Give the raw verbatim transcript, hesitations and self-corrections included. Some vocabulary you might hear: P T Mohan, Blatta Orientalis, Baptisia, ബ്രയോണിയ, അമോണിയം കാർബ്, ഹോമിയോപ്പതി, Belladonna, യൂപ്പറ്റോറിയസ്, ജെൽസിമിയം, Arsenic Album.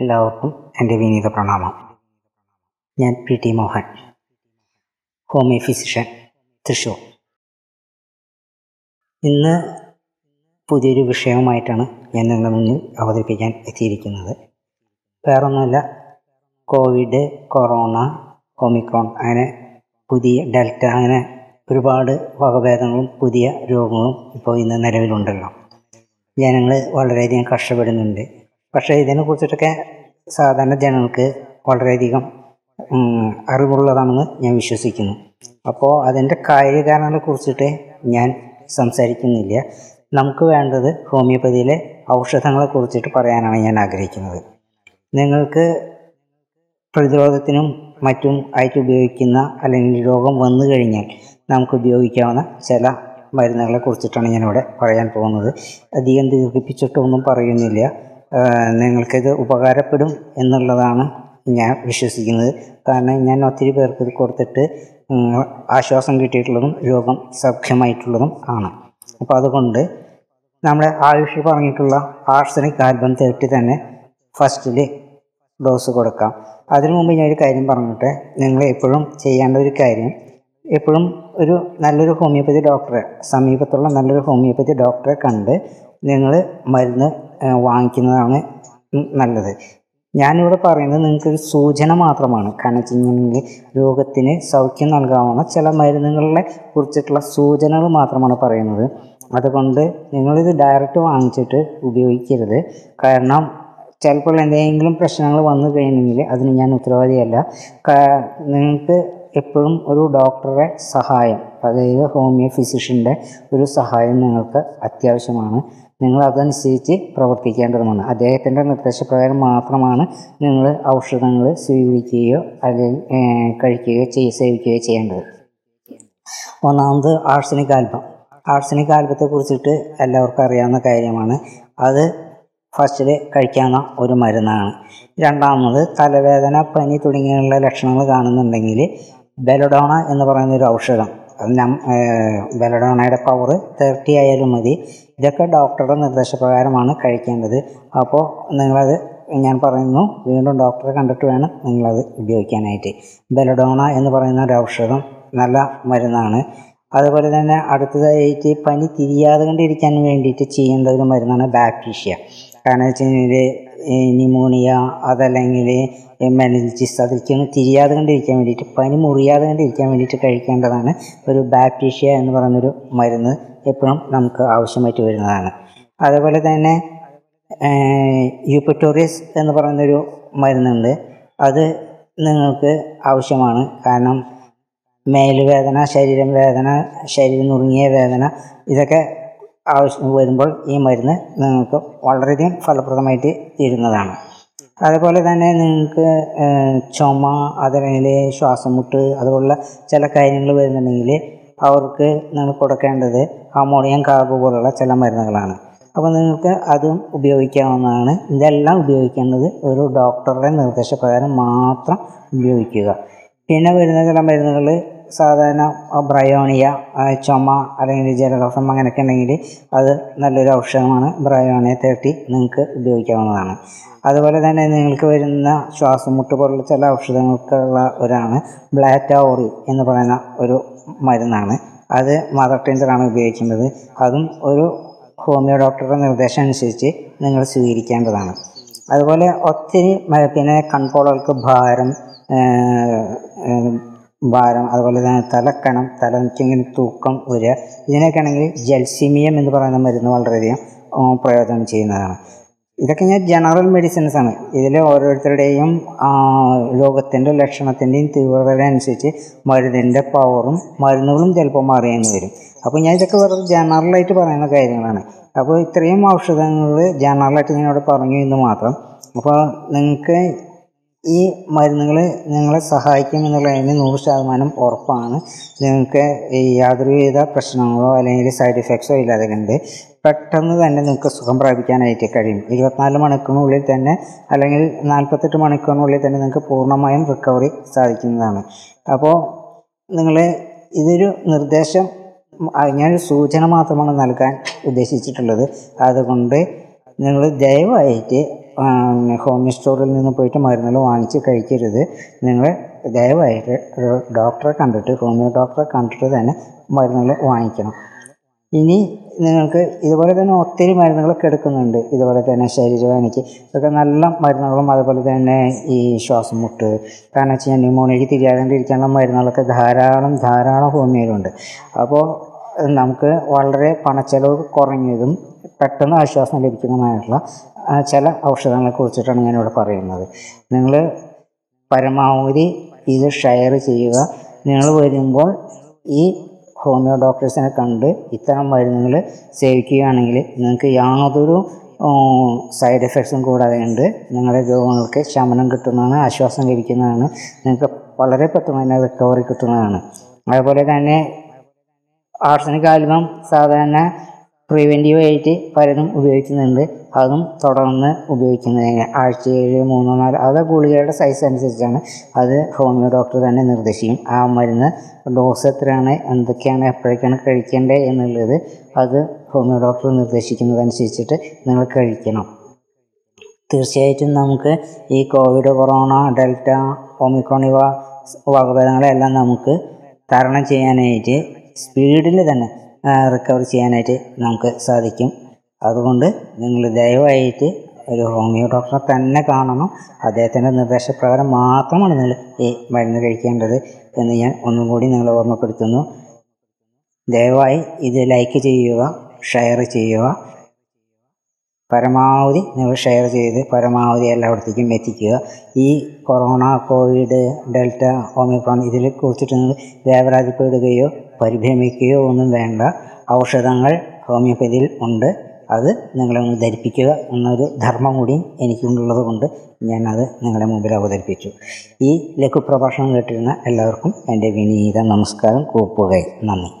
എല്ലാവർക്കും എൻ്റെ വിനീത പ്രണാമം. ഞാൻ P T Mohan, homeo physician, Thrissur. ഇന്ന് പുതിയൊരു വിഷയവുമായിട്ടാണ് ഞാൻ നിങ്ങളുടെ മുന്നിൽ അവതരിപ്പിക്കാൻ എത്തിയിരിക്കുന്നത്. വേറൊന്നുമല്ല, കോവിഡ്, കൊറോണ, ഒമിക്രോൺ, അങ്ങനെ പുതിയ ഡെൽറ്റ, അങ്ങനെ ഒരുപാട് വകഭേദങ്ങളും പുതിയ രോഗങ്ങളും ഇപ്പോൾ ഇന്ന് നിലവിലുണ്ടല്ലോ. ജനങ്ങൾ വളരെയധികം കഷ്ടപ്പെടുന്നുണ്ട്. പക്ഷേ ഇതിനെക്കുറിച്ചിട്ടൊക്കെ സാധാരണ ജനങ്ങൾക്ക് വളരെയധികം അറിവുള്ളതാണെന്ന് ഞാൻ വിശ്വസിക്കുന്നു. അപ്പോൾ അതിൻ്റെ കാര്യകാരണങ്ങളെക്കുറിച്ചിട്ട് ഞാൻ സംസാരിക്കുന്നില്ല. നമുക്ക് വേണ്ടത് ഹോമിയോപ്പതിയിലെ ഔഷധങ്ങളെക്കുറിച്ചിട്ട് പറയാനാണ് ഞാൻ ആഗ്രഹിക്കുന്നത്. നിങ്ങൾക്ക് പ്രതിരോധത്തിനും മറ്റും ആയിട്ട് ഉപയോഗിക്കുന്ന, അല്ലെങ്കിൽ രോഗം വന്നു കഴിഞ്ഞാൽ നമുക്ക് ഉപയോഗിക്കാവുന്ന ചില മരുന്നുകളെക്കുറിച്ചിട്ടാണ് ഞാനിവിടെ പറയാൻ പോകുന്നത്. അധികം ദീർഘിപ്പിച്ചിട്ടൊന്നും പറയുന്നില്ല. നിങ്ങൾക്കിത് ഉപകാരപ്പെടും എന്നുള്ളതാണ് ഞാൻ വിശ്വസിക്കുന്നത്. കാരണം ഞാൻ ഒത്തിരി പേർക്ക് ഇത് കൊടുത്തിട്ട് ആശ്വാസം കിട്ടിയിട്ടുള്ളതും രോഗം സൗഖ്യമായിട്ടുള്ളതും ആണ്. അപ്പോൾ അതുകൊണ്ട് നമ്മുടെ ആയുഷ് പറഞ്ഞിട്ടുള്ള ആർസനിക് ആൽബം തേർട്ടി തന്നെ ഫസ്റ്റിൽ ഡോസ് കൊടുക്കാം. അതിനു മുമ്പ് ഞാനൊരു കാര്യം പറഞ്ഞിട്ട്, നിങ്ങൾ എപ്പോഴും ചെയ്യേണ്ട ഒരു കാര്യം, എപ്പോഴും ഒരു നല്ലൊരു ഹോമിയോപ്പതി ഡോക്ടറെ, സമീപത്തുള്ള നല്ലൊരു ഹോമിയോപ്പതി ഡോക്ടറെ കണ്ട് നിങ്ങൾ മരുന്ന് വാങ്ങിക്കുന്നതാണ് നല്ലത്. ഞാനിവിടെ പറയുന്നത് നിങ്ങൾക്കൊരു സൂചന മാത്രമാണ്. കാരണം വെച്ച് കഴിഞ്ഞിട്ടുണ്ടെങ്കിൽ രോഗത്തിന് സൗഖ്യം നൽകാവുന്ന ചില മരുന്നുകളെ കുറിച്ചിട്ടുള്ള സൂചനകൾ മാത്രമാണ് പറയുന്നത്. അതുകൊണ്ട് നിങ്ങളിത് ഡയറക്റ്റ് വാങ്ങിച്ചിട്ട് ഉപയോഗിക്കരുത്. കാരണം ചിലപ്പോൾ എന്തെങ്കിലും പ്രശ്നങ്ങൾ വന്നു കഴിഞ്ഞെങ്കിൽ അതിന് ഞാൻ ഉത്തരവാദിയല്ല. നിങ്ങൾക്ക് എപ്പോഴും ഒരു ഡോക്ടറുടെ സഹായം, അതായത് ഹോമിയോ ഫിസിഷ്യൻ്റെ ഒരു സഹായം നിങ്ങൾക്ക് അത്യാവശ്യമാണ്. നിങ്ങൾ അതനുസരിച്ച് പ്രവർത്തിക്കേണ്ടതുമാണ്. അദ്ദേഹത്തിൻ്റെ നിർദ്ദേശപ്രകാരം മാത്രമാണ് നിങ്ങൾ ഔഷധങ്ങൾ സ്വീകരിക്കുകയോ അല്ലെങ്കിൽ കഴിക്കുകയോ ചെയ്യുക സേവിക്കുകയോ ചെയ്യേണ്ടത്. ഒന്നാമത് ആർസനിക് ആൽബം. ആർസനിക് ആൽബത്തെക്കുറിച്ചിട്ട് എല്ലാവർക്കും അറിയാവുന്ന കാര്യമാണ്. അത് ഫസ്റ്റിൽ കഴിക്കാവുന്ന ഒരു മരുന്നാണ്. രണ്ടാമത്, തലവേദന, പനി തുടങ്ങിയുള്ള ലക്ഷണങ്ങൾ കാണുന്നുണ്ടെങ്കിൽ ബെലഡോണ എന്ന് പറയുന്നൊരു ഔഷധം, ബെലഡോണയുടെ പവർ തേർട്ടി ആയാലും മതി. ഇതൊക്കെ ഡോക്ടറുടെ നിർദ്ദേശപ്രകാരമാണ് കഴിക്കേണ്ടത്. അപ്പോൾ നിങ്ങളത്, ഞാൻ പറയുന്നു, വീണ്ടും ഡോക്ടറെ കണ്ടിട്ട് വേണം നിങ്ങളത് ഉപയോഗിക്കാനായിട്ട്. ബെലഡോണ എന്ന് പറയുന്ന ഒരു ഔഷധം നല്ല മരുന്നാണ്. അതുപോലെ തന്നെ അടുത്തതായിട്ട് പനി തിരിയാതെ കൊണ്ടിരിക്കാൻ വേണ്ടിയിട്ട് ചെയ്യേണ്ട ഒരു മരുന്നാണ് ബാപ്റ്റീഷ്യ. കാരണം വെച്ച് കഴിഞ്ഞാൽ ന്യൂമോണിയ, അതല്ലെങ്കിൽ മെനിഞ്ചിസ്, അതിലേക്കൊന്ന് തിരിയാതെ കൊണ്ടിരിക്കാൻ വേണ്ടിയിട്ട്, പനി മുറിയാതെ കൊണ്ടിരിക്കാൻ വേണ്ടിയിട്ട് കഴിക്കേണ്ടതാണ് ഒരു ബാപ്റ്റീഷ്യ എന്ന് പറയുന്നൊരു മരുന്ന്. എപ്പോഴും നമുക്ക് ആവശ്യമായിട്ട് വരുന്നതാണ്. അതുപോലെ തന്നെ യൂപ്പറ്റോറിയസ് എന്ന് പറയുന്നൊരു മരുന്നുണ്ട്. അത് നിങ്ങൾക്ക് ആവശ്യമാണ്. കാരണം മേലുവേദന, ശരീരം വേദന, ശരീരം നുറുങ്ങിയ വേദന, ഇതൊക്കെ ആവശ്യം വരുമ്പോൾ ഈ മരുന്ന് നിങ്ങൾക്ക് വളരെയധികം ഫലപ്രദമായിട്ട് തീരുന്നതാണ്. അതുപോലെ തന്നെ നിങ്ങൾക്ക് ചുമ, അതല്ലെങ്കിൽ ശ്വാസംമുട്ട്, അതുപോലുള്ള ചില കാര്യങ്ങൾ വരുന്നുണ്ടെങ്കിൽ അവർക്ക് നിങ്ങൾ കൊടുക്കേണ്ടത് അമോണിയം കാർബ് പോലുള്ള ചില മരുന്നുകളാണ്. അപ്പോൾ നിങ്ങൾക്ക് അതും ഉപയോഗിക്കാവുന്നതാണ്. ഇതെല്ലാം ഉപയോഗിക്കേണ്ടത് ഒരു ഡോക്ടറുടെ നിർദ്ദേശപ്രകാരം മാത്രം ഉപയോഗിക്കുക. പിന്നെ വരുന്ന ചില മരുന്നുകൾ സാധാരണ ബ്രയോണിയ, ചുമ അല്ലെങ്കിൽ ജലദോഷം അങ്ങനെയൊക്കെ ഉണ്ടെങ്കിൽ അത് നല്ലൊരു ഔഷധമാണ്. ബ്രയോണിയ തേർട്ടി നിങ്ങൾക്ക് ഉപയോഗിക്കാവുന്നതാണ്. അതുപോലെ തന്നെ നിങ്ങൾക്ക് വരുന്ന ശ്വാസംമുട്ട് പോലുള്ള ചില ഔഷധങ്ങൾക്കുള്ള ഒരാണ് ബ്ലാറ്റ ഓറി എന്ന് പറയുന്ന ഒരു മരുന്നാണ്. അത് മദർ ടിഞ്ചറാണ് ഉപയോഗിക്കേണ്ടത്. അതും ഒരു ഹോമിയോ ഡോക്ടറുടെ നിർദ്ദേശം അനുസരിച്ച് നിങ്ങൾ സ്വീകരിക്കേണ്ടതാണ്. അതുപോലെ ഒത്തിരി പിന്നെ കൺപോളകൾക്ക് ഭാരം ഭാരം അതുപോലെ തന്നെ തലക്കനം, തലയ്ക്കിങ്ങനെ തൂക്കം വരിക, ഇതിനൊക്കെ ആണെങ്കിൽ ജെൽസിമിയം എന്ന് പറയുന്ന മരുന്ന് വളരെയധികം പ്രയോജനം ചെയ്യുന്നതാണ്. ഇതൊക്കെ ഞാൻ ജനറൽ മെഡിസിൻസാണ്. ഇതിൽ ഓരോരുത്തരുടെയും രോഗത്തിൻ്റെ ലക്ഷണത്തിൻ്റെയും തീവ്രതയുടെ അനുസരിച്ച് മരുന്നിൻ്റെ പവറും മരുന്നുകളും ചിലപ്പോൾ മാറിയെന്ന് വരും. അപ്പോൾ ഞാൻ ഇതൊക്കെ വെറുതെ ജനറലായിട്ട് പറയുന്ന കാര്യങ്ങളാണ്. അപ്പോൾ ഇത്രയും ഔഷധങ്ങൾ ജനറലായിട്ട് ഞാനിവിടെ പറഞ്ഞു എന്ന് മാത്രം. അപ്പോൾ നിങ്ങൾക്ക് ഈ മരുന്നുകൾ നിങ്ങളെ സഹായിക്കും എന്നുള്ളതിന് നൂറ് ശതമാനം ഉറപ്പാണ്. നിങ്ങൾക്ക് യാതൊരുവിധ പ്രശ്നങ്ങളോ അല്ലെങ്കിൽ സൈഡ് എഫക്ട്സോ ഇല്ലാതെ കണ്ട് പെട്ടെന്ന് തന്നെ നിങ്ങൾക്ക് സുഖം പ്രാപിക്കാനായിട്ട് കഴിയും. ഇരുപത്തിനാല് മണിക്കൂറിനുള്ളിൽ തന്നെ അല്ലെങ്കിൽ നാൽപ്പത്തെട്ട് മണിക്കൂറിനുള്ളിൽ തന്നെ നിങ്ങൾക്ക് പൂർണ്ണമായും റിക്കവറി സാധിക്കുന്നതാണ്. അപ്പോൾ നിങ്ങൾ ഇതൊരു നിർദ്ദേശം, ഞാനൊരു സൂചന മാത്രമാണ് നൽകാൻ ഉദ്ദേശിച്ചിട്ടുള്ളത്. അതുകൊണ്ട് നിങ്ങൾ ദയവായിട്ട് ഹോമിയോ സ്റ്റോറിൽ നിന്ന് പോയിട്ട് മരുന്നുകൾ വാങ്ങിച്ച് കഴിക്കരുത്. നിങ്ങൾ ദയവായിട്ട് ഡോക്ടറെ കണ്ടിട്ട്, ഹോമിയോ ഡോക്ടറെ കണ്ടിട്ട് തന്നെ മരുന്നുകൾ വാങ്ങിക്കണം. ഇനി നിങ്ങൾക്ക് ഇതുപോലെ തന്നെ ഒത്തിരി മരുന്നുകളൊക്കെ എടുക്കുന്നുണ്ട്. ഇതുപോലെ തന്നെ ശരീരവേദനയ്ക്ക് ഇതൊക്കെ നല്ല മരുന്നുകളും അതുപോലെ തന്നെ ഈ ശ്വാസം മുട്ട്, കാരണം വെച്ച് കഴിഞ്ഞാൽ ന്യൂമോണിയയ്ക്ക് തിരിയാതെണ്ടിരിക്കാനുള്ള മരുന്നുകളൊക്കെ ധാരാളം ധാരാളം ഹോമിയോയിലുണ്ട്. അപ്പോൾ നമുക്ക് വളരെ പണച്ചെലവ് കുറഞ്ഞതും പെട്ടെന്ന് ആശ്വാസം ലഭിക്കുന്നതുമായിട്ടുള്ള ചില ഔഷധങ്ങളെ കുറിച്ചിട്ടാണ് ഞാനിവിടെ പറയുന്നത്. നിങ്ങൾ പരമാവധി ഇത് ഷെയർ ചെയ്യുക. നിങ്ങൾ വരുമ്പോൾ ഈ ഹോമിയോ ഡോക്ടേഴ്സിനെ കണ്ട് ഇത്തരം മരുന്നുകൾ സേവിക്കുകയാണെങ്കിൽ നിങ്ങൾക്ക് യാതൊരു സൈഡ് എഫക്ട്സും കൂടാതെ ഉണ്ട്. നിങ്ങളുടെ രോഗങ്ങൾക്ക് ശമനം കിട്ടുന്നതാണ്, ആശ്വാസം ലഭിക്കുന്നതാണ്, നിങ്ങൾക്ക് വളരെ പെട്ടെന്ന് തന്നെ റിക്കവറി കിട്ടുന്നതാണ്. അതുപോലെ തന്നെ ആർസനിക് ആൽബം സാധാരണ പ്രിവെൻറ്റീവ് ആയിട്ട് പലരും ഉപയോഗിക്കുന്നുണ്ട്. അതും തുടർന്ന് ഉപയോഗിക്കുന്നതിന് ആഴ്ചയിൽ മൂന്നോ നാല് അത് ഗുളികയുടെ സൈസ് അനുസരിച്ചാണ്. അത് ഹോമിയോ ഡോക്ടർ തന്നെ നിർദ്ദേശിക്കും. ആ മരുന്ന് ഡോസ് എത്രയാണ്, എന്തൊക്കെയാണ്, എപ്പോഴേക്കാണ് കഴിക്കേണ്ടത് എന്നുള്ളത് അത് ഹോമിയോ ഡോക്ടർ നിർദ്ദേശിക്കുന്നതനുസരിച്ചിട്ട് നിങ്ങൾ കഴിക്കണം. തീർച്ചയായിട്ടും നമുക്ക് ഈ കോവിഡ്, കൊറോണ, ഡെൽറ്റ, ഒമിക്രോൺ ഇവ വകഭേദങ്ങളെല്ലാം നമുക്ക് തരണം ചെയ്യാനായിട്ട് സ്പീഡിൽ തന്നെ റിക്കവർ ചെയ്യാനായിട്ട് നമുക്ക് സാധിക്കും. അതുകൊണ്ട് നിങ്ങൾ ദയവായിട്ട് ഒരു ഹോമിയോ ഡോക്ടറെ തന്നെ കാണണം. അദ്ദേഹത്തിൻ്റെ നിർദ്ദേശപ്രകാരം മാത്രമാണ് നിങ്ങൾ ഈ മരുന്ന് കഴിക്കേണ്ടത് എന്ന് ഞാൻ ഒന്നും കൂടി നിങ്ങളെ ഓർമ്മപ്പെടുത്തുന്നു. ദയവായി ഇത് ലൈക്ക് ചെയ്യുക, ഷെയർ ചെയ്യുക. പരമാവധി നിങ്ങൾ ഷെയർ ചെയ്ത് പരമാവധി എല്ലായിടത്തേക്കും എത്തിക്കുക. ഈ കൊറോണ, കോവിഡ്, ഡെൽറ്റ, ഒമിക്രോൺ ഇതിനെ കുറിച്ചിട്ട് നിങ്ങൾ വേവലാതിപ്പെടുകയോ പരിഭ്രമിക്കുകയോ ഒന്നും വേണ്ട. ഔഷധങ്ങൾ ഹോമിയോപ്പതിയിൽ ഉണ്ട്. അത് നിങ്ങളെ ഒന്ന് ധരിപ്പിക്കുക എന്നൊരു ധർമ്മം കൂടി എനിക്കുള്ളത് കൊണ്ട് ഞാനത് നിങ്ങളുടെ മുമ്പിൽ അവതരിപ്പിച്ചു. ഈ ലഘു പ്രഭാഷണം കേട്ടിരുന്ന എല്ലാവർക്കും എൻ്റെ വിനീത നമസ്കാരം, കൂപ്പുകൈ, നന്ദി.